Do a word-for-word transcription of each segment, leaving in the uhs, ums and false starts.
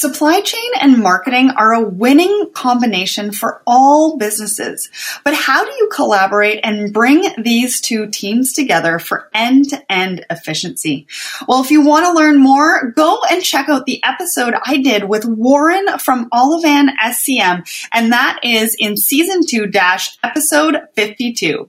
Supply chain and marketing are a winning combination for all businesses, but how do you collaborate and bring these two teams together for end-to-end efficiency? Well, if you want to learn more, go and check out the episode I did with Warren from Olivan S C M, and that is in Season two, Episode fifty-two.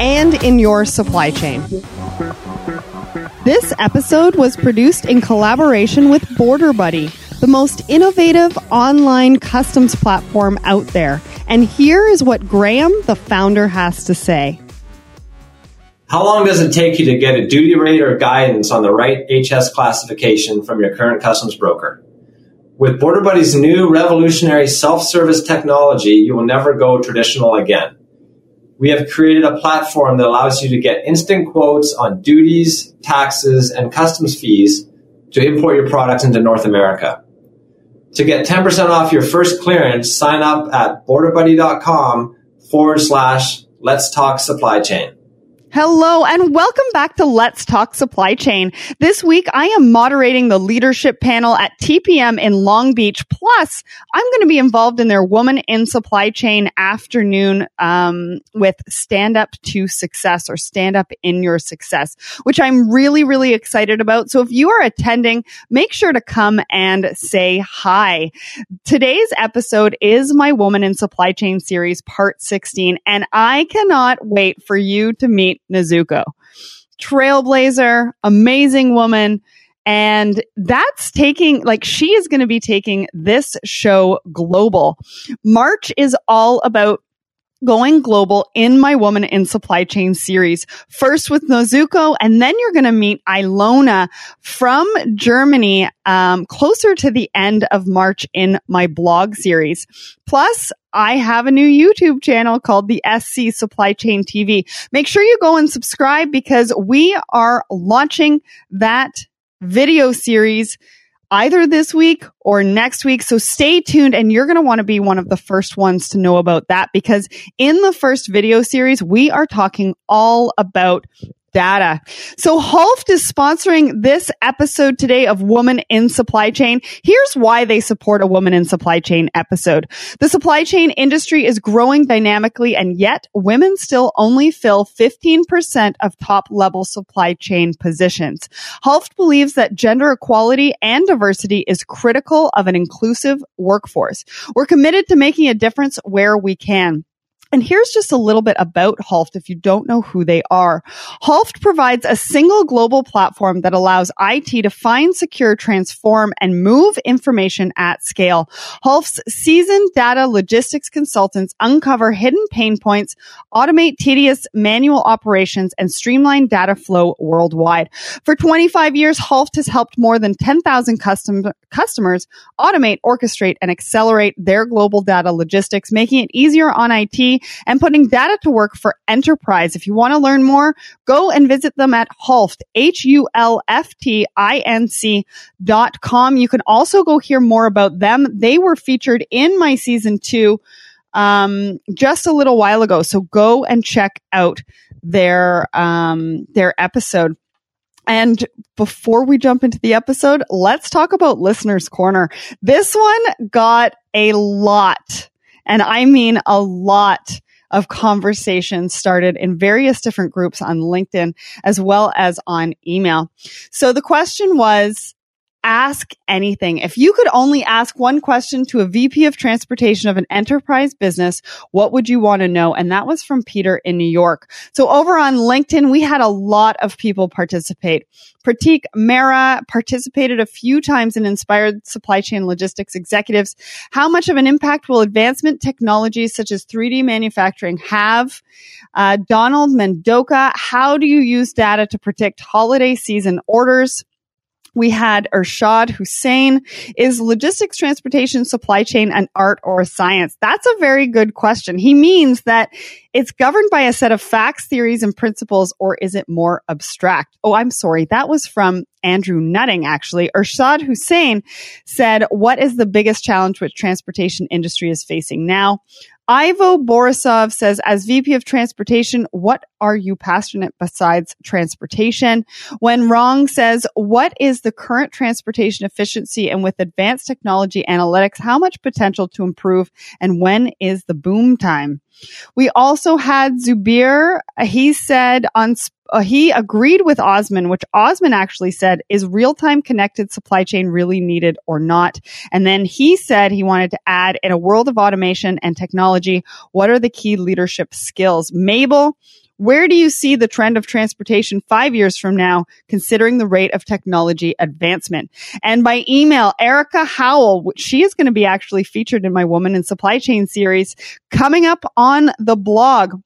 and in your supply chain. This episode was produced in collaboration with Border Buddy, the most innovative online customs platform out there. And here is what Graham, the founder, has to say. How long does it take you to get a duty rate or guidance on the right H S classification from your current customs broker? With Border Buddy's new revolutionary self-service technology, you will never go traditional again. We have created a platform that allows you to get instant quotes on duties, taxes, and customs fees to import your products into North America. To get ten percent off your first clearance, sign up at borderbuddy.com forward slash let's talk supply chain. Hello and welcome back to Let's Talk Supply Chain. This week, I am moderating the leadership panel at T P M in Long Beach. Plus, I'm going to be involved in their Woman in Supply Chain afternoon um, with Stand Up to Success, or Stand Up in Your Success, which I'm really, really excited about. So if you are attending, make sure to come and say hi. Today's episode is my Woman in Supply Chain series, part sixteen, and I cannot wait for you to meet Nozuko. Trailblazer, amazing woman. And that's taking, like, she is going to be taking this show global. March is all about going global in my Woman in Supply Chain series. First with Nozuko, and then you're going to meet Ilona from Germany um, closer to the end of March in my blog series. Plus, I have a new YouTube channel called the S C Supply Chain T V. Make sure you go and subscribe because we are launching that video series either this week or next week. So stay tuned, and you're going to want to be one of the first ones to know about that, because in the first video series, we are talking all about data. So HULFT is sponsoring this episode today of Woman in Supply Chain. Here's why they support a Woman in Supply Chain episode. The supply chain industry is growing dynamically, and yet women still only fill fifteen percent of top-level supply chain positions. HULFT believes that gender equality and diversity is critical of an inclusive workforce. We're committed to making a difference where we can. And here's just a little bit about HULFT if you don't know who they are. HULFT provides a single global platform that allows I T to find, secure, transform, and move information at scale. HULFT's seasoned data logistics consultants uncover hidden pain points, automate tedious manual operations, and streamline data flow worldwide. For twenty-five years, HULFT has helped more than ten thousand custom customers automate, orchestrate, and accelerate their global data logistics, making it easier on I T and putting data to work for enterprise. If you want to learn more, go and visit them at HULFT, H U L F T I N C dot com. You can also go hear more about them. They were featured in my season two um, just a little while ago. So go and check out their um, their episode. And before we jump into the episode, let's talk about Listener's Corner. This one got a lot And I mean a lot of conversations started in various different groups on LinkedIn as well as on email. So the question was, ask anything. If you could only ask one question to a V P of transportation of an enterprise business, what would you want to know? And that was from Peter in New York. So over on LinkedIn, we had a lot of people participate. Prateek Mera participated a few times and inspired supply chain logistics executives. How much of an impact will advancement technologies such as three D manufacturing have? Uh, Donald Mendoca, how do you use data to predict holiday season orders? We had Arshad Hussain. Is logistics, transportation, supply chain an art or a science? That's a very good question. He means that it's governed by a set of facts, theories, and principles, or is it more abstract? Oh, I'm sorry. That was from Andrew Nutting, actually. Arshad Hussain said, what is the biggest challenge which transportation industry is facing now? Ivo Borisov says, as V P of Transportation, what are you passionate besides transportation? When Rong says, what is the current transportation efficiency, and with advanced technology analytics, how much potential to improve, and when is the boom time? We also had Zubir. He said on uh, he agreed with Osman, which Osman actually said, is real-time connected supply chain really needed or not? And then he said he wanted to add, in a world of automation and technology, what are the key leadership skills? Mabel, where do you see the trend of transportation five years from now, considering the rate of technology advancement? And by email, Erica Howell, she is going to be actually featured in my Woman in Supply Chain series coming up on the blog.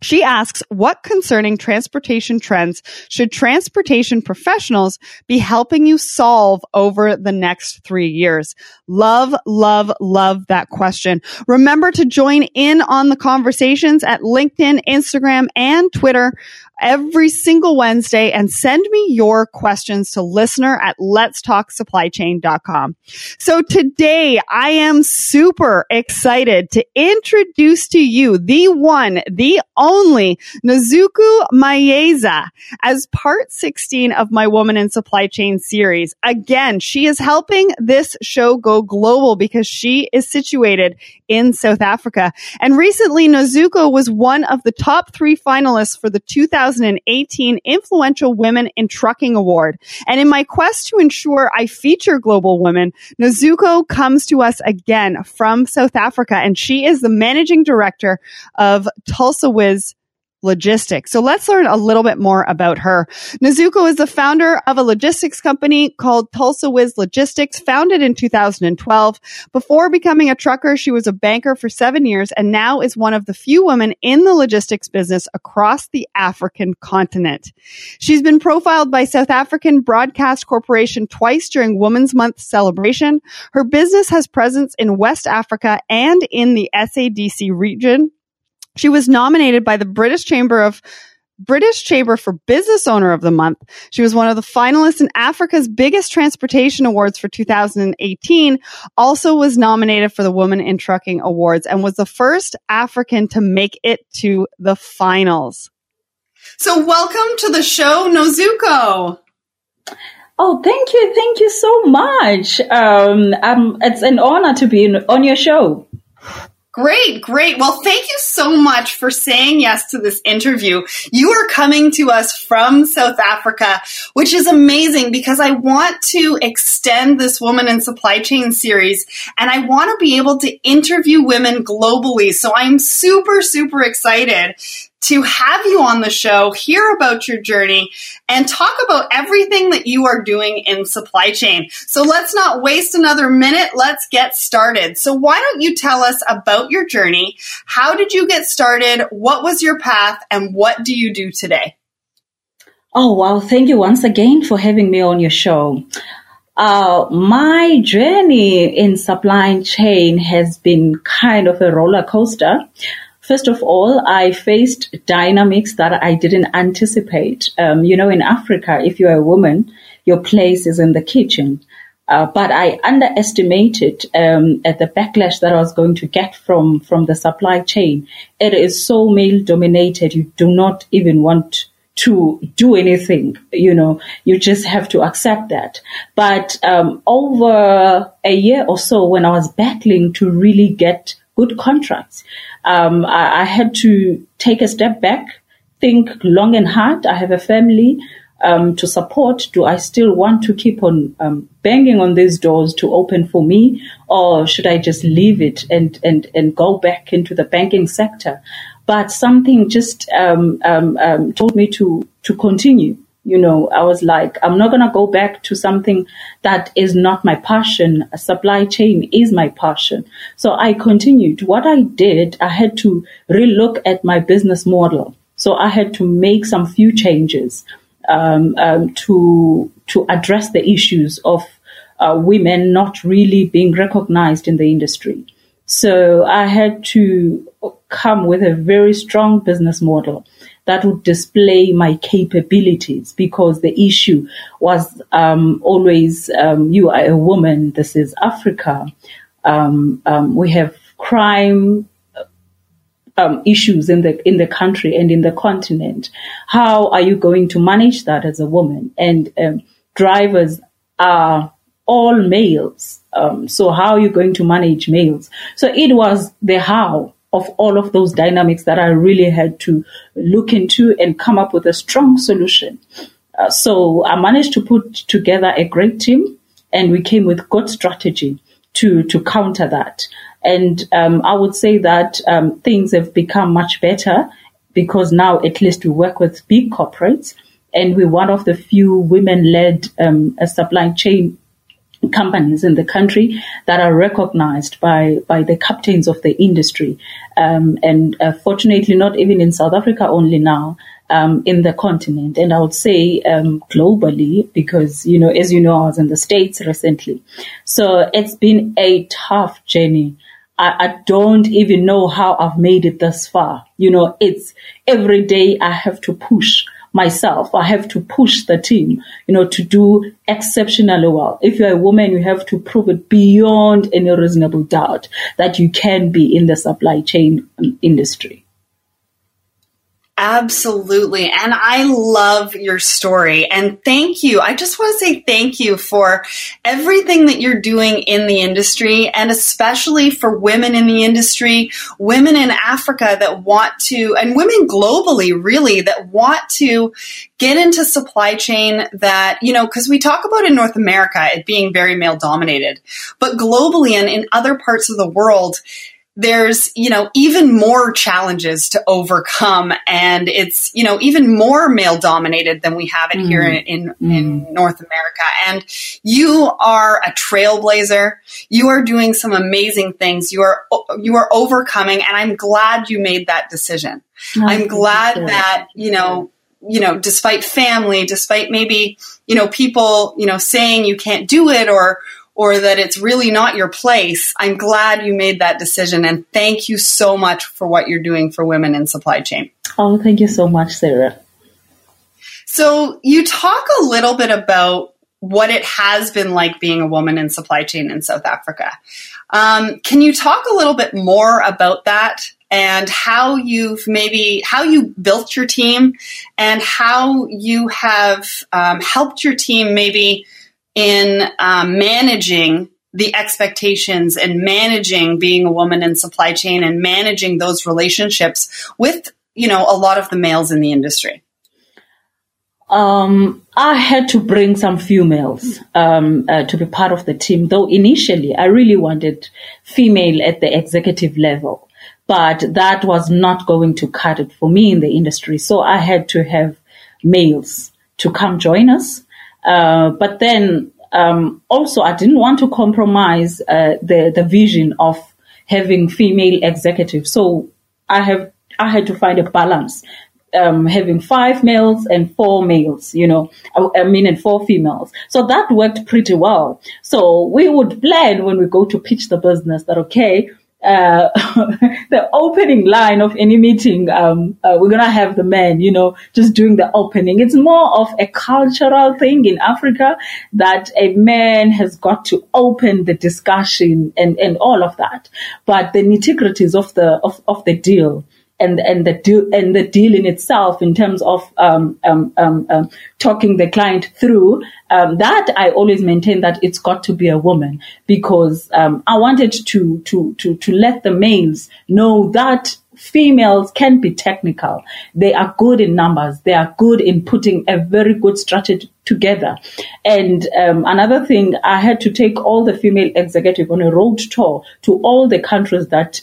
She asks, what concerning transportation trends should transportation professionals be helping you solve over the next three years? Love, love, love that question. Remember to join in on the conversations at LinkedIn, Instagram, and Twitter every single Wednesday, and send me your questions to listener at letstalksupplychain dot com. So today I am super excited to introduce to you the one, the only Nozuko Mayeza as part sixteen of my Woman in Supply Chain series. Again, she is helping this show go global because she is situated in South Africa. And recently, Nozuko was one of the top three finalists for the two thousand eighteen Influential Women in Trucking Award. And in my quest to ensure I feature global women, Nozuko comes to us again from South Africa, and she is the managing director of Tulsa Wiz Logistics. So let's learn a little bit more about her. Nozuko is the founder of a logistics company called Tulsa Wiz Logistics, founded in two thousand twelve. Before becoming a trucker, she was a banker for seven years and now is one of the few women in the logistics business across the African continent. She's been profiled by South African Broadcast Corporation twice during Women's Month celebration. Her business has presence in West Africa and in the S A D C region. She was nominated by the British Chamber of British Chamber for Business Owner of the Month. She was one of the finalists in Africa's biggest transportation awards for two thousand eighteen, also was nominated for the Women in Trucking Awards, and was the first African to make it to the finals. So welcome to the show, Nozuko. Oh, thank you. Thank you so much. Um, um, it's an honor to be on your show. Great, great. Well, thank you so much for saying yes to this interview. You are coming to us from South Africa, which is amazing because I want to extend this Woman in Supply Chain series, and I want to be able to interview women globally. So I'm super, super excited to have you on the show, hear about your journey, and talk about everything that you are doing in supply chain. So let's not waste another minute. Let's get started. So why don't you tell us about your journey? How did you get started? What was your path? And what do you do today? Oh, wow. Thank you once again for having me on your show. Uh, my journey in supply chain has been kind of a roller coaster. First of all, I faced dynamics that I didn't anticipate. Um, you know, in Africa, if you're a woman, your place is in the kitchen. Uh, but I underestimated um, at the backlash that I was going to get from, from the supply chain. It is so male-dominated, you do not even want to do anything, you know, you just have to accept that. But um, over a year or so, when I was battling to really get good contracts, Um, I, I had to take a step back, think long and hard. I have a family um, to support. Do I still want to keep on um, banging on these doors to open for me, or should I just leave it and and and go back into the banking sector? But something just um, um, um, told me to to continue. You know, I was like, I'm not going to go back to something that is not my passion. Supply chain is my passion. So I continued. What I did, I had to relook at my business model. So I had to make some few changes. um, um, to to address the issues of uh, women not really being recognized in the industry. So I had to come with a very strong business model that would display my capabilities, because the issue was um, always, um, you are a woman, this is Africa. Um, um, we have crime um, issues in the in the country and in the continent. How are you going to manage that as a woman? And um, drivers are all males. Um, so how are you going to manage males? So it was the how of all of those dynamics that I really had to look into and come up with a strong solution. Uh, so I managed to put together a great team, and we came with good strategy to, to counter that. And um, I would say that um, things have become much better, because now at least we work with big corporates, and we're one of the few women-led um, supply chain companies in the country that are recognized by, by the captains of the industry. Um, and uh, fortunately, not even in South Africa only now, um, in the continent. And I would say um, globally, because, you know, as you know, I was in the States recently. So it's been a tough journey. I, I don't even know how I've made it this far. You know, it's every day I have to push myself. I have to push the team, you know, to do exceptionally well. If you're a woman, you have to prove it beyond any reasonable doubt that you can be in the supply chain industry. Absolutely. And I love your story. And thank you. I just want to say thank you for everything that you're doing in the industry, and especially for women in the industry, women in Africa that want to, and women globally, really, that want to get into supply chain that, you know, because we talk about in North America it being very male dominated, but globally and in other parts of the world, there's, you know, even more challenges to overcome, and it's, you know, even more male dominated than we have it mm. here in, in, mm. in North America. And you are a trailblazer. You are doing some amazing things. You are, you are overcoming, and I'm glad you made that decision. Oh, I'm glad that, you know, you know, despite family, despite maybe, you know, people, you know, saying you can't do it, or, or that it's really not your place, I'm glad you made that decision. And thank you so much for what you're doing for women in supply chain. Oh, thank you so much, Sarah. So you talk a little bit about what it has been like being a woman in supply chain in South Africa. Um, can you talk a little bit more about that, and how you've maybe, how you built your team, and how you have um, helped your team maybe in um, managing the expectations and managing being a woman in supply chain and managing those relationships with, you know, a lot of the males in the industry? Um, I had to bring some females um, uh, to be part of the team, though initially I really wanted female at the executive level, but that was not going to cut it for me in the industry. So I had to have males to come join us. Uh, but then um, also, I didn't want to compromise uh, the the vision of having female executives. So I have I had to find a balance, um, having five males and four males, you know, I, I mean, and four females. So that worked pretty well. So we would plan when we go to pitch the business that, okay, uh, the opening line of any meeting, um, uh, we're going to have the men, you know, just doing the opening. It's more of a cultural thing in Africa that a man has got to open the discussion and, and all of that. But the nitty-gritties of the, of, of the deal and, and the deal, and the deal in itself in terms of, um, um, um, um talking the client through, um, that I always maintain that it's got to be a woman, because, um, I wanted to, to, to, to let the males know that females can be technical. They are good in numbers. They are good in putting a very good strategy together. And, um, another thing, I had to take all the female executive on a road tour to all the countries that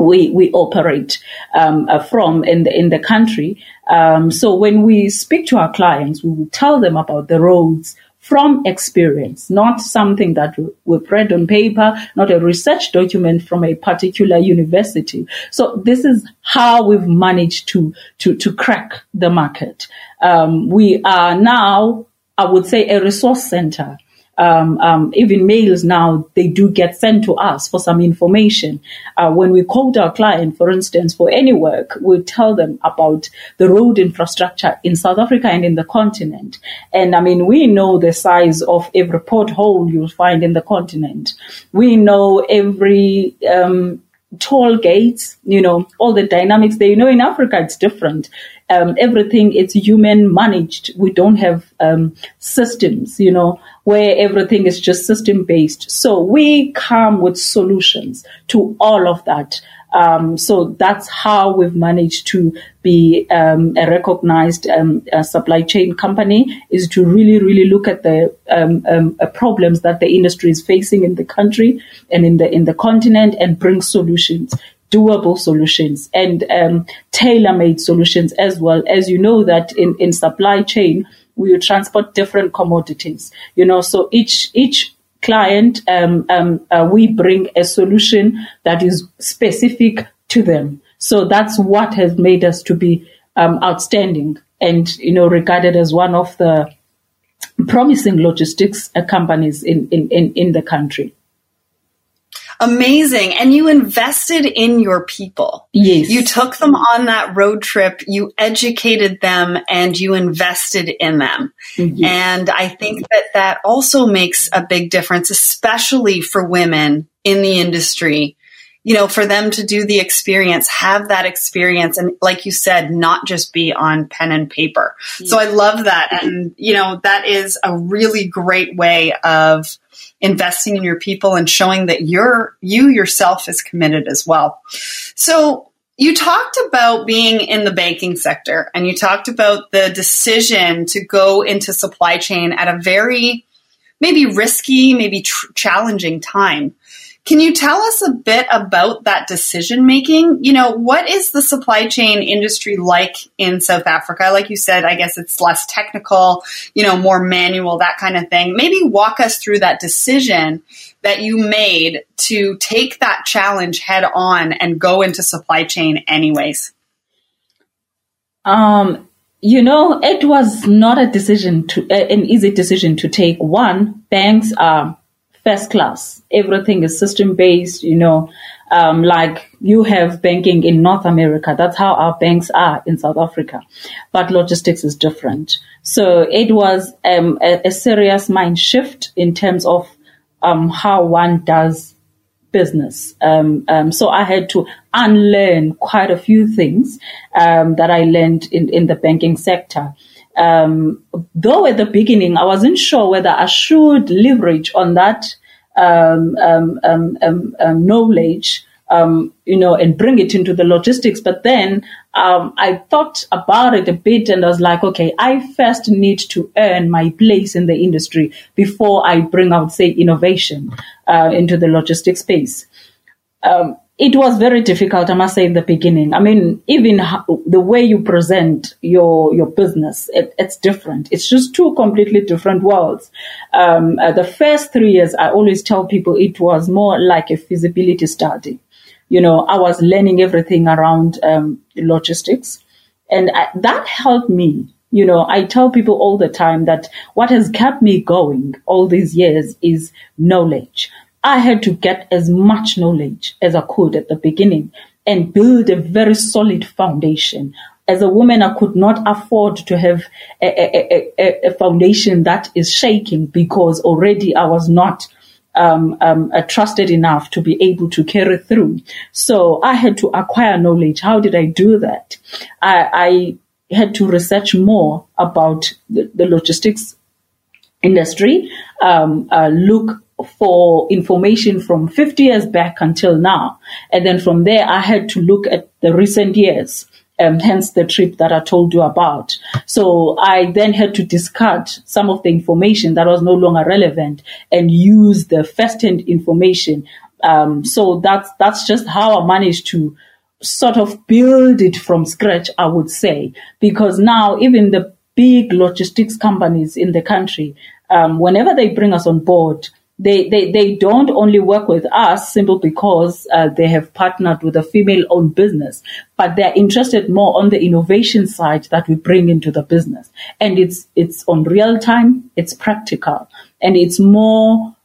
we we operate um, uh, from in the, in the country. Um, so when we speak to our clients, we will tell them about the roads from experience, not something that we've read on paper, not a research document from a particular university. So this is how we've managed to to to crack the market. Um, we are now, I would say, a resource center. Um, um, even mails now, they do get sent to us for some information. Uh, when we called our client, for instance, for any work, we tell them about the road infrastructure in South Africa and in the continent. And I mean, we know the size of every pothole you'll find in the continent. We know every um, toll gates, you know, all the dynamics there. You know, in Africa, it's different. Um, everything, it's human managed. We don't have um, systems, you know, where everything is just system based. So we come with solutions to all of that. Um, so that's how we've managed to be um, a recognized um, a supply chain company, is to really, really look at the um, um, uh, problems that the industry is facing in the country and in the in the continent, and bring solutions. Doable solutions and um, tailor-made solutions as well. As you know that in, in supply chain, we transport different commodities, you know, so each each client, um, um, uh, we bring a solution that is specific to them. So that's what has made us to be um, outstanding and, you know, regarded as one of the promising logistics uh, companies in, in, in, in the country. Amazing. And you invested in your people. Yes. You took them on that road trip, you educated them, and you invested in them. Mm-hmm. And I think that that also makes a big difference, especially for women in the industry, you know, for them to do the experience, have that experience. And like you said, not just be on pen and paper. Yes. So I love that. And, you know, that is a really great way of investing in your people and showing that you're, you yourself is committed as well. So you talked about being in the banking sector, and you talked about the decision to go into supply chain at a very maybe risky, maybe tr- challenging time. Can you tell us a bit about that decision making? You know, what is the supply chain industry like in South Africa? Like you said, I guess it's less technical, you know, more manual, that kind of thing. Maybe walk us through that decision that you made to take that challenge head on and go into supply chain anyways. Um, you know, it was not a decision to uh, an easy decision to take. One, banks are first class. Everything is system based, you know, um, like you have banking in North America. That's how our banks are in South Africa. But logistics is different. So it was um, a, a serious mind shift in terms of um, how one does business. Um, um, so I had to unlearn quite a few things um, that I learned in, in the banking sector. Um, though at the beginning, I wasn't sure whether I should leverage on that um, um, um, um, um, knowledge, um, you know, and bring it into the logistics. But then um, I thought about it a bit, and I was like, okay, I first need to earn my place in the industry before I bring out, say, innovation uh, into the logistics space. Um, It was very difficult, I must say, in the beginning. I mean, even how, the way you present your your business, it, it's different. It's just two completely different worlds. Um, uh, the first three years, I always tell people it was more like a feasibility study. You know, I was learning everything around um, logistics, and I, that helped me. You know, I tell people all the time that what has kept me going all these years is knowledge. I had to get as much knowledge as I could at the beginning and build a very solid foundation. As a woman, I could not afford to have a, a, a, a foundation that is shaking, because already I was not um, um, trusted enough to be able to carry through. So I had to acquire knowledge. How did I do that? I, I had to research more about the, the logistics industry, um, uh, look for information from fifty years back until now. And then from there, I had to look at the recent years, um, hence the trip that I told you about. So I then had to discard some of the information that was no longer relevant and use the first-hand information. Um, so that's, that's just how I managed to sort of build it from scratch, I would say, because now even the big logistics companies in the country, um, whenever they bring us on board, They, they they don't only work with us simply because uh, they have partnered with a female-owned business, but they're interested more on the innovation side that we bring into the business. And it's it's on real time, it's practical, and it's more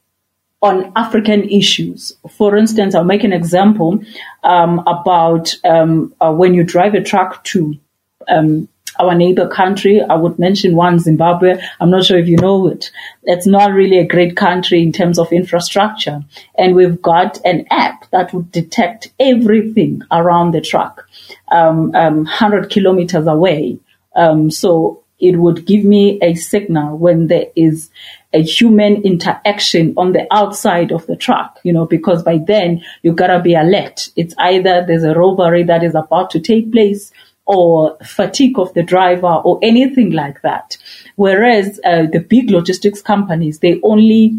on African issues. For instance, I'll make an example um, about um, uh, when you drive a truck to um our neighbor country. I would mention one, Zimbabwe. I'm not sure if you know it. It's not really a great country in terms of infrastructure. And we've got an app that would detect everything around the truck, um, um, one hundred kilometers away. Um, so it would give me a signal when there is a human interaction on the outside of the truck, you know, because by then you gotta be alert. It's either there's a robbery that is about to take place, or fatigue of the driver, or anything like that. Whereas uh, the big logistics companies, they only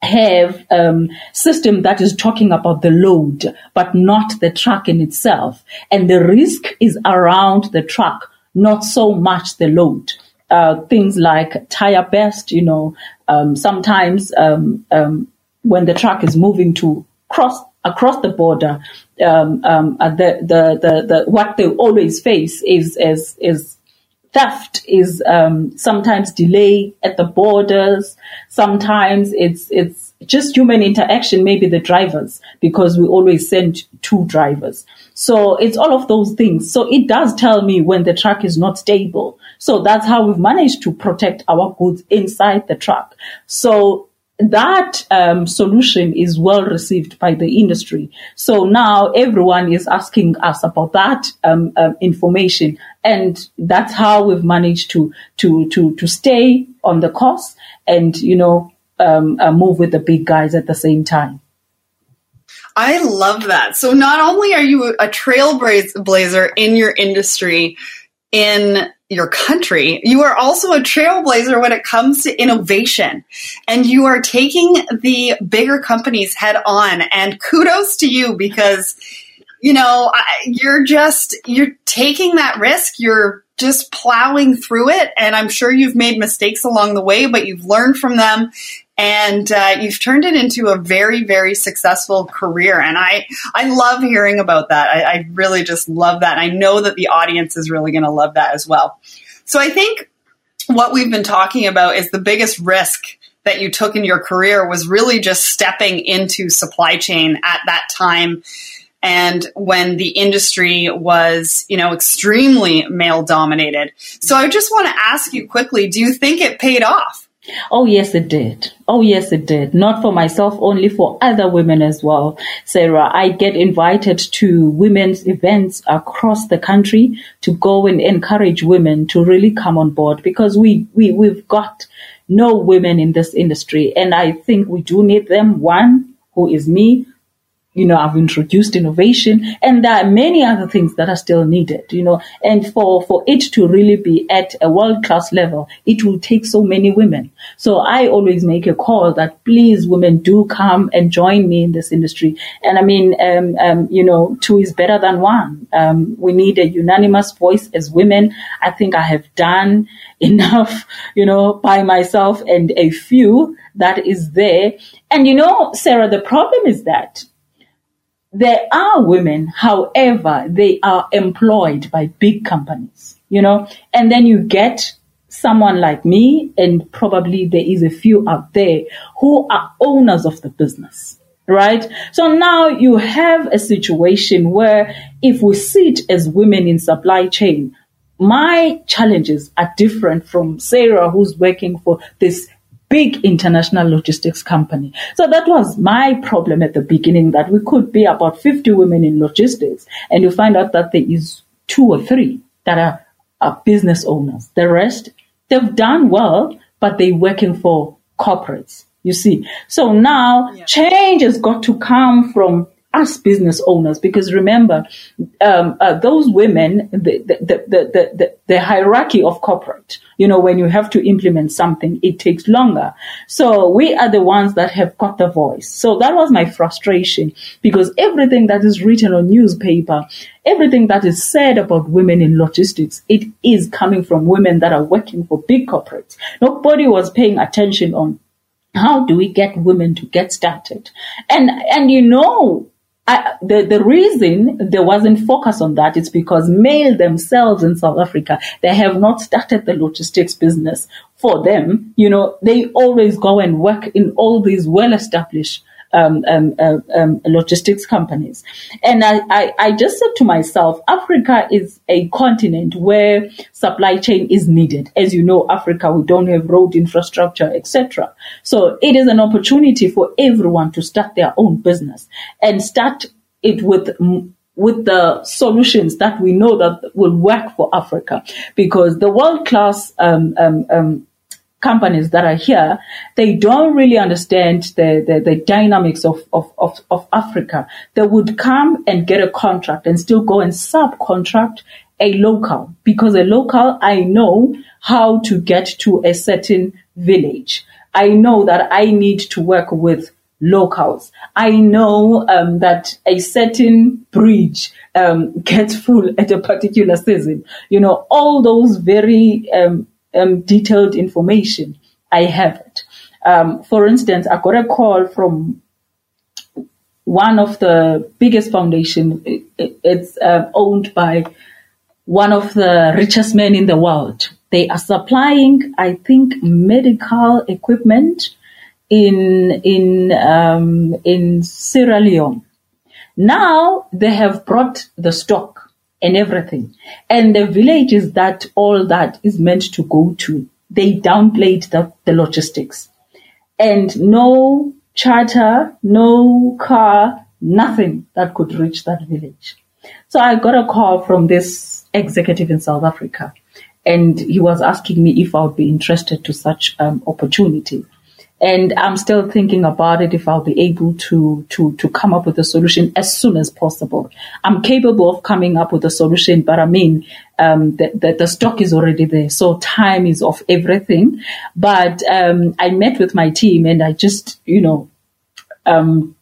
have a um, system that is talking about the load, but not the truck in itself. And the risk is around the truck, not so much the load. Uh, things like tire burst, you know, um, sometimes um, um, when the truck is moving to cross across the border, um, um, the, the, the, the, what they always face is, is, is theft, is um, sometimes delay at the borders. Sometimes it's, it's just human interaction, maybe the drivers, because we always send two drivers. So it's all of those things. So it does tell me when the truck is not stable. So that's how we've managed to protect our goods inside the truck. So That um, solution is well received by the industry. So now everyone is asking us about that um, uh, information, and that's how we've managed to to to to stay on the course and you know um, uh, move with the big guys at the same time. I love that. So not only are you a trailblazer in your industry, in your country, you are also a trailblazer when it comes to innovation, and you are taking the bigger companies head on, and kudos to you because, you know, you're just, you're taking that risk. You're just plowing through it. And I'm sure you've made mistakes along the way, but you've learned from them. And uh, you've turned it into a very, very successful career. And I, I love hearing about that. I, I really just love that. And I know that the audience is really going to love that as well. So I think what we've been talking about is the biggest risk that you took in your career was really just stepping into supply chain at that time. And when the industry was, you know, extremely male dominated. So I just want to ask you quickly, do you think it paid off? Oh, yes, it did. Oh, yes, it did. Not for myself, only for other women as well. Sarah, I get invited to women's events across the country to go and encourage women to really come on board because we, we, we've got no women in this industry. And I think we do need them. One, who is me. You know, I've introduced innovation, and there are many other things that are still needed, you know, and for, for it to really be at a world-class level, it will take so many women. So I always make a call that please, women, do come and join me in this industry. And I mean, um, um, you know, two is better than one. Um, we need a unanimous voice as women. I think I have done enough, you know, by myself and a few that is there. And, you know, Sarah, the problem is that there are women, however, they are employed by big companies, you know, and then you get someone like me, and probably there is a few out there who are owners of the business, right? So now you have a situation where if we sit as women in supply chain, my challenges are different from Sarah, who's working for this big international logistics company. So that was my problem at the beginning, that we could be about fifty women in logistics, and you find out that there is two or three that are, are business owners. The rest, they've done well, but they're working for corporates, you see. So now yeah. Change has got to come from us business owners, because remember, um, uh, those women, the the, the, the, the the hierarchy of corporate, you know, when you have to implement something, it takes longer. So we are the ones that have got the voice. So that was my frustration, because everything that is written on newspaper, everything that is said about women in logistics, it is coming from women that are working for big corporates. Nobody was paying attention on how do we get women to get started. And, and you know, I, the, the reason there wasn't focus on that is because male themselves in South Africa, they have not started the logistics business for them. You know, they always go and work in all these well-established um, um, um, um, logistics companies. And I, I, I just said to myself, Africa is a continent where supply chain is needed. As you know, Africa, we don't have road infrastructure, et cetera. So it is an opportunity for everyone to start their own business and start it with with the solutions that we know that will work for Africa, because the world-class um, um, um, companies that are here, they don't really understand the, the, the dynamics of, of, of, of Africa. They would come and get a contract and still go and subcontract a local, because a local, I know how to get to a certain village. I know that I need to work with locals. I know um, that a certain breed um, gets full at a particular season. You know, all those very um, um, detailed information, I have it. Um, for instance, I got a call from one of the biggest foundations. It, it, it's uh, owned by one of the richest men in the world. They are supplying, I think, medical equipment in in um, in Sierra Leone. Now they have brought the stock and everything, and the villages that all that is meant to go to, they downplayed the, the logistics, and no charter, no car, nothing that could reach that village. So I got a call from this executive in South Africa, and he was asking me if I would be interested to such um, opportunity. And I'm still thinking about it, if I'll be able to, to, to come up with a solution as soon as possible. I'm capable of coming up with a solution, but I mean, um, the, the, the stock is already there. So time is of everything. But um, I met with my team, and I just, you know, um,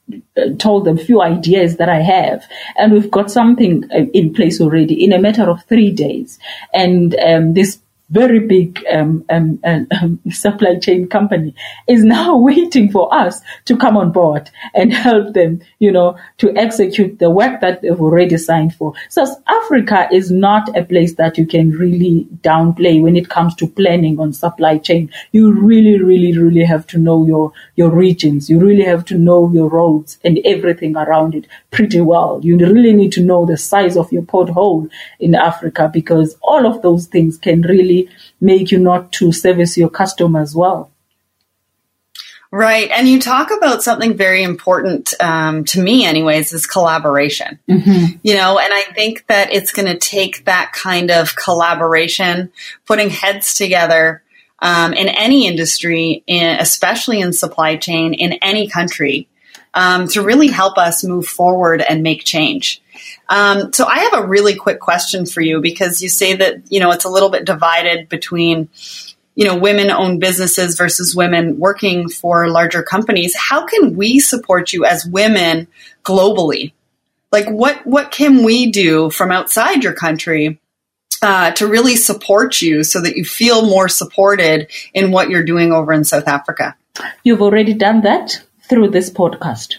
told them a few ideas that I have, and we've got something in place already in a matter of three days. And um, this very big um, um, um, supply chain company is now waiting for us to come on board and help them, you know, to execute the work that they've already signed for. So Africa is not a place that you can really downplay when it comes to planning on supply chain. You really, really, really have to know your, your regions. You really have to know your roads and everything around it pretty well. You really need to know the size of your pothole in Africa, because all of those things can really make you not to service your customers well. Right. And you talk about something very important um, to me anyways, is collaboration. Mm-hmm. You know, and I think that it's going to take that kind of collaboration, putting heads together um, in any industry, in, especially in supply chain, in any country, um, to really help us move forward and make change. Um, so I have a really quick question for you, because you say that, you know, it's a little bit divided between, you know, women-owned businesses versus women working for larger companies. How can we support you as women globally? Like, what, what can we do from outside your country uh, to really support you so that you feel more supported in what you're doing over in South Africa? You've already done that through this podcast.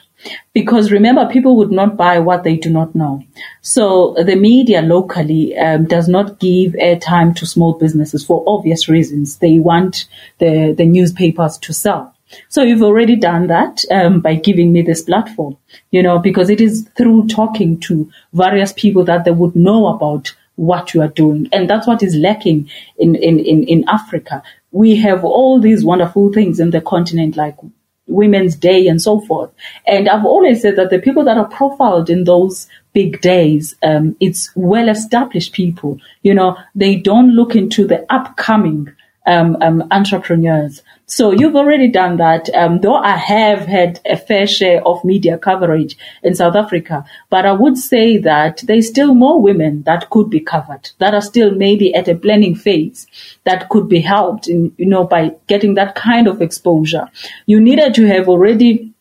Because remember, people would not buy what they do not know. So the media locally um, does not give airtime to small businesses for obvious reasons. They want the, the newspapers to sell. So you've already done that um, by giving me this platform, you know, because it is through talking to various people that they would know about what you are doing. And that's what is lacking in, in, in, in Africa. We have all these wonderful things in the continent, like Women's Day and so forth. And I've always said that the people that are profiled in those big days, um, it's well-established people. You know, they don't look into the upcoming um, um, entrepreneurs. So you've already done that, um, though I have had a fair share of media coverage in South Africa. But I would say that there's still more women that could be covered, that are still maybe at a planning phase, that could be helped, in, you know, by getting that kind of exposure. You needed to have already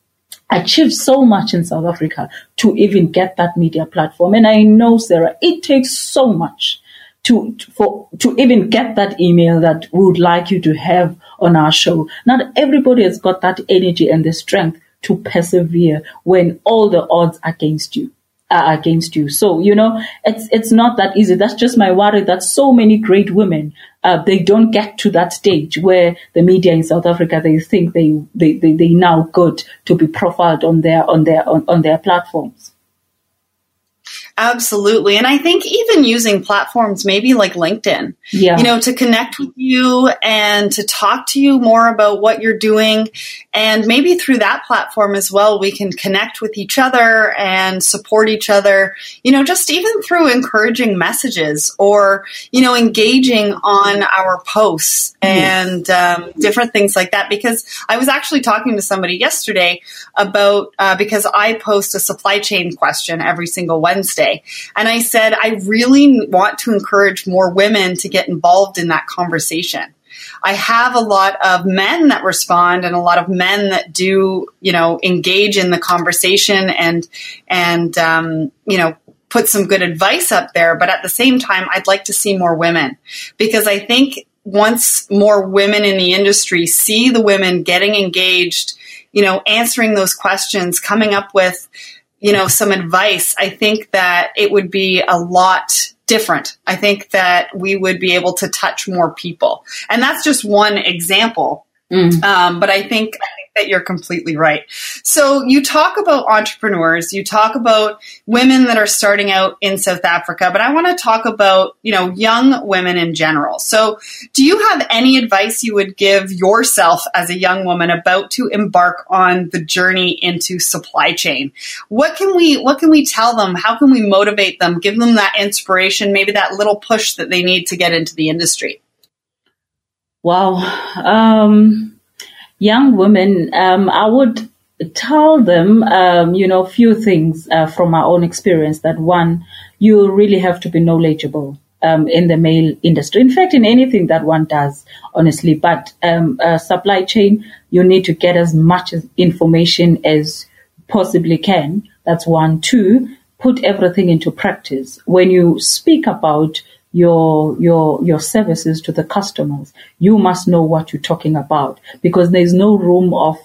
achieved so much in South Africa to even get that media platform. And I know, Sarah, it takes so much to for to even get that email that we would like you to have on our show. Not everybody has got that energy and the strength to persevere when all the odds against you are against you. So, you know, it's it's not that easy. That's just my worry, that so many great women, uh, they don't get to that stage where the media in South Africa, they think they they they, they now good to be profiled on their on their on, on their platforms. Absolutely. And I think even using platforms maybe like LinkedIn, yeah. you know, to connect with you and to talk to you more about what you're doing. And maybe through that platform as well, we can connect with each other and support each other, you know, just even through encouraging messages or, you know, engaging on our posts and um, different things like that. Because I was actually talking to somebody yesterday about, uh, because I post a supply chain question every single Wednesday. And I said, I really want to encourage more women to get involved in that conversation. I have a lot of men that respond and a lot of men that do, you know, engage in the conversation and, and um, you know, put some good advice up there. But at the same time, I'd like to see more women, because I think once more women in the industry see the women getting engaged, you know, answering those questions, coming up with, you know, some advice, I think that it would be a lot different. I think that we would be able to touch more people. And that's just one example. Mm. Um, but I think, I think that you're completely right. So you talk about entrepreneurs, you talk about women that are starting out in South Africa, but I want to talk about, you know, young women in general. So do you have any advice you would give yourself as a young woman about to embark on the journey into supply chain? What can we, what can we tell them? How can we motivate them, give them that inspiration, maybe that little push that they need to get into the industry? Wow. Um, young women, um, I would tell them, um, you know, a few things uh, from my own experience. That one, you really have to be knowledgeable um, in the mail industry. In fact, in anything that one does, honestly. But um, uh, supply chain, you need to get as much information as you possibly can. That's one. Two, put everything into practice. When you speak about your your your services to the customers, you must know what you're talking about, because there's no room of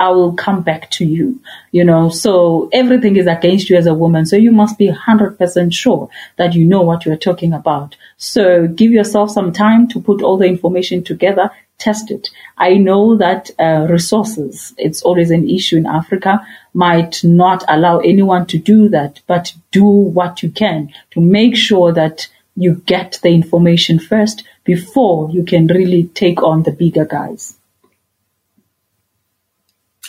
I will come back to you, you know. So everything is against you as a woman, so you must be one hundred percent sure that you know what you're talking about. So give yourself some time to put all the information together, test it. I know that uh, resources, it's always an issue in Africa, might not allow anyone to do that, but do what you can to make sure that you get the information first before you can really take on the bigger guys.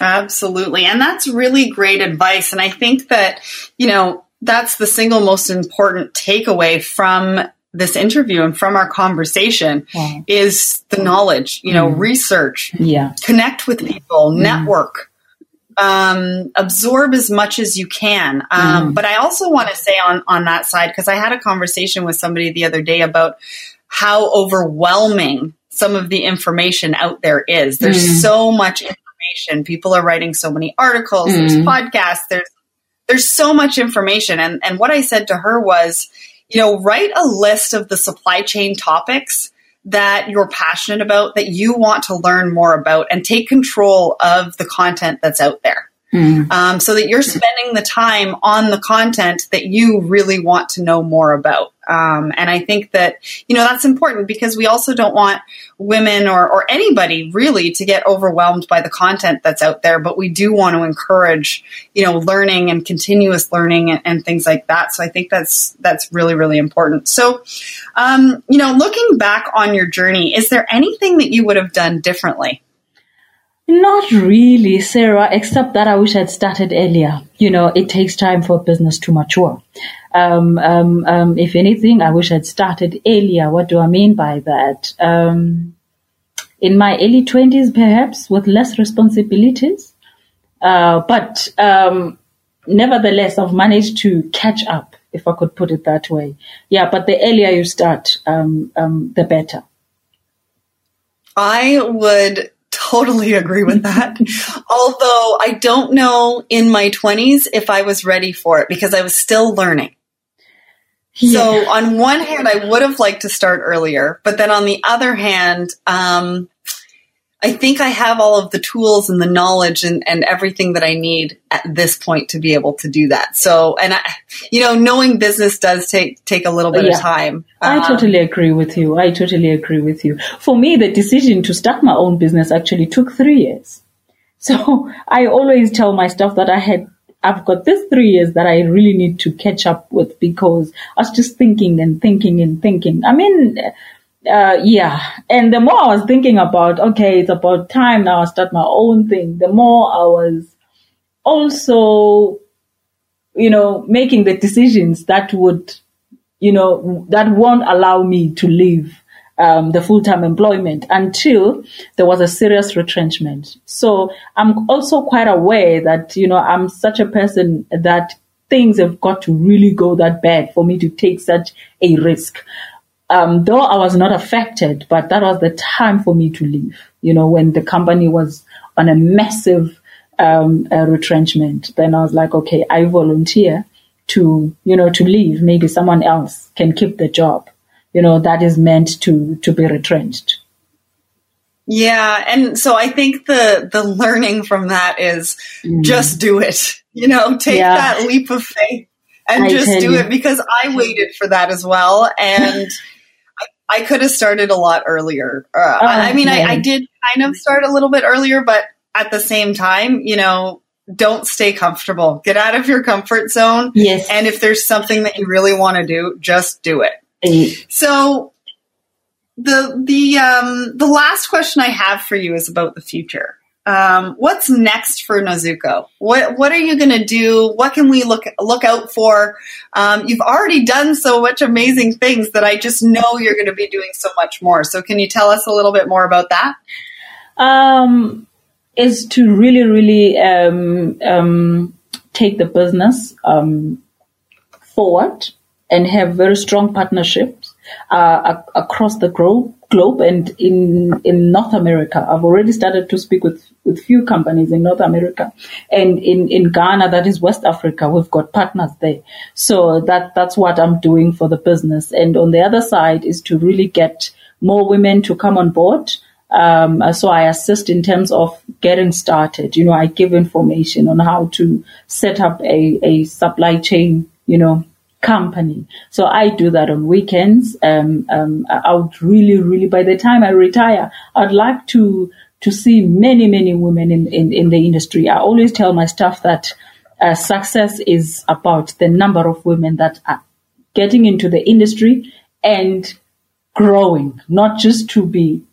Absolutely. And that's really great advice. And I think that, you know, that's the single most important takeaway from this interview and from our conversation yeah. is the knowledge, you know, mm. research, yeah. connect with people, mm. network, Um, absorb as much as you can. Um, mm. But I also want to say on, on that side, because I had a conversation with somebody the other day about how overwhelming some of the information out there is. There's mm. so much information. People are writing so many articles, mm. there's podcasts, there's, there's so much information. And, and what I said to her was, you know, write a list of the supply chain topics that you're passionate about, that you want to learn more about, and take control of the content that's out there. Mm. Um, so that you're spending the time on the content that you really want to know more about. Um, and I think that, you know, that's important, because we also don't want women or, or anybody really to get overwhelmed by the content that's out there, but we do want to encourage, you know, learning and continuous learning and, and things like that. So I think that's, that's really, really important. So, um, you know, looking back on your journey, is there anything that you would have done differently? Not really, Sarah, except that I wish I'd started earlier. You know, it takes time for a business to mature. Um, um, um, if anything, I wish I'd started earlier. What do I mean by that? Um, in my early twenties, perhaps, with less responsibilities. Uh, but um, nevertheless, I've managed to catch up, if I could put it that way. Yeah, but the earlier you start, um, um, the better. I would totally agree with that. Although I don't know in my twenties if I was ready for it because I was still learning. Yeah. So on one hand, I would have liked to start earlier, but then on the other hand, um, I think I have all of the tools and the knowledge and, and everything that I need at this point to be able to do that. So, and I, you know, knowing business does take, take a little bit yeah. of time. Um, I totally agree with you. I totally agree with you. For me, the decision to start my own business actually took three years. So I always tell my staff that I had, I've got this three years that I really need to catch up with because I was just thinking and thinking and thinking. I mean, Uh, yeah. And the more I was thinking about, okay, it's about time now I start my own thing, the more I was also, you know, making the decisions that would, you know, that won't allow me to leave um, the full-time employment until there was a serious retrenchment. So I'm also quite aware that, you know, I'm such a person that things have got to really go that bad for me to take such a risk. Um, though I was not affected, but that was the time for me to leave, you know, when the company was on a massive um, uh, retrenchment. Then I was like, okay, I volunteer to, you know, to leave. Maybe someone else can keep the job, you know, that is meant to, to be retrenched. Yeah. And so I think the, the learning from that is mm. just do it, you know, take yeah. that leap of faith and I just do you. it because I waited for that as well. And I could have started a lot earlier. Uh, oh, I mean, yeah. I, I did kind of start a little bit earlier, but at the same time, you know, don't stay comfortable. Get out of your comfort zone. Yes. And if there's something that you really want to do, just do it. Mm. So the the um, the last question I have for you is about the future. Um, what's next for Nozuko? What What are you going to do? What can we look look out for? Um, you've already done so much amazing things that I just know you're going to be doing so much more. So can you tell us a little bit more about that? Um, is to really, really um, um, take the business um, forward and have very strong partnerships uh, across the globe. Globe and in in North America. I've already started to speak with, with few companies in North America. And in, in Ghana, that is West Africa, we've got partners there. So that that's what I'm doing for the business. And on the other side is to really get more women to come on board. Um, so I assist in terms of getting started. You know, I give information on how to set up a, a supply chain, you know, company. So I do that on weekends. Um, um, I would really, really, by the time I retire, I'd like to, to see many, many women in, in, in the industry. I always tell my staff that uh, success is about the number of women that are getting into the industry and growing, not just to be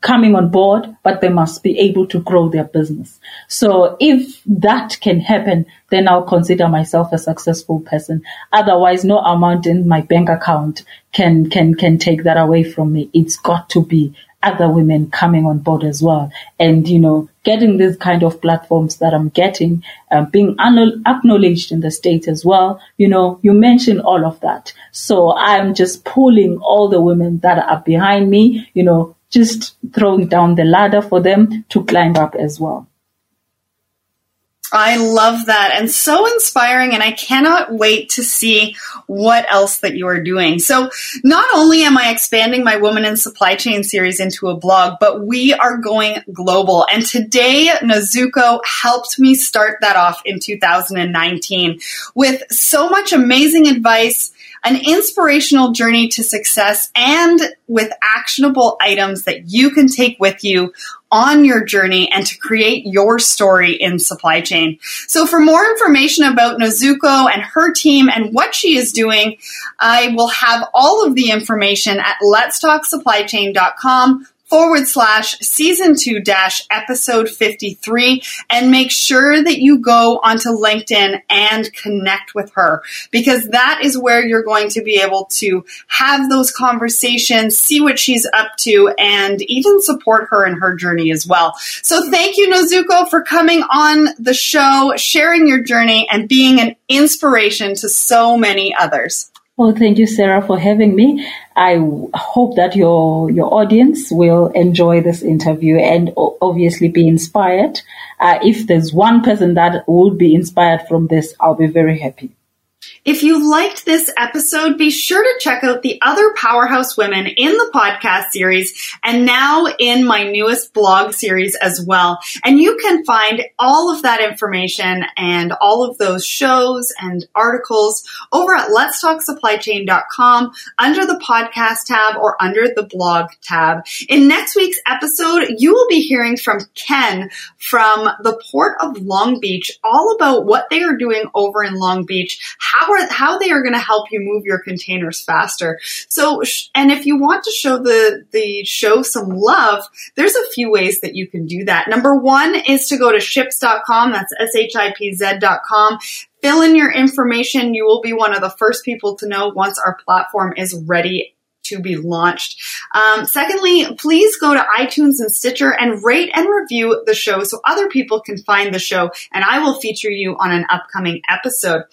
coming on board, but they must be able to grow their business. So if that can happen, then I'll consider myself a successful person. Otherwise, no amount in my bank account can can can take that away from me. It's got to be other women coming on board as well. And, you know, getting these kind of platforms that I'm getting, uh, being un- acknowledged in the States as well. You know, you mentioned all of that. So I'm just pulling all the women that are behind me, you know, just throwing down the ladder for them to climb up as well. I love that and so inspiring, and I cannot wait to see what else that you are doing. So not only am I expanding my Women in Supply Chain series into a blog, but we are going global. And today, Nozuko helped me start that off in two thousand nineteen with so much amazing advice, an inspirational journey to success, and with actionable items that you can take with you on your journey and to create your story in supply chain. So for more information about Nozuko and her team and what she is doing, I will have all of the information at letstalksupplychain.com forward slash season two dash episode fifty-three, and make sure that you go onto LinkedIn and connect with her, because that is where you're going to be able to have those conversations, see what she's up to, and even support her in her journey as well. So thank you, Nozuko, for coming on the show, sharing your journey, and being an inspiration to so many others. Well, thank you, Sarah, for having me. I w- hope that your your audience will enjoy this interview and o- obviously be inspired. Uh, if there's one person that would be inspired from this, I'll be very happy. If you liked this episode, be sure to check out the other powerhouse women in the podcast series and now in my newest blog series as well. And you can find all of that information and all of those shows and articles over at lets talk supply chain dot com under the podcast tab or under the blog tab. In next week's episode, you will be hearing from Ken from the Port of Long Beach, all about what they are doing over in Long Beach, how how they are going to help you move your containers faster. So, and if you want to show the, the show some love, there's a few ways that you can do that. Number one is to go to ships dot com. That's S H I P Z dot com. Fill in your information. You will be one of the first people to know once our platform is ready to be launched. Um, secondly, please go to iTunes and Stitcher and rate and review the show so other people can find the show, and I will feature you on an upcoming episode.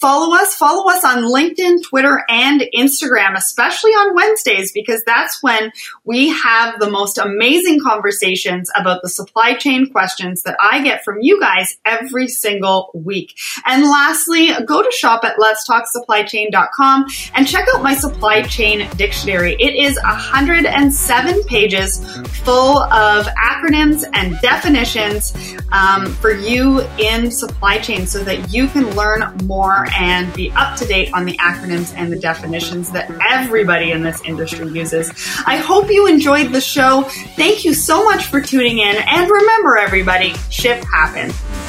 Follow us. Follow us on LinkedIn, Twitter, and Instagram, especially on Wednesdays, because that's when we have the most amazing conversations about the supply chain questions that I get from you guys every single week. And lastly, go to shop at lets talk supply chain dot com and check out my supply chain dictionary. It is one hundred seven pages full of acronyms and definitions um, for you in supply chain so that you can learn more and be up to date on the acronyms and the definitions that everybody in this industry uses. I hope you enjoyed the show. Thank you so much for tuning in. And remember, everybody, ship happens.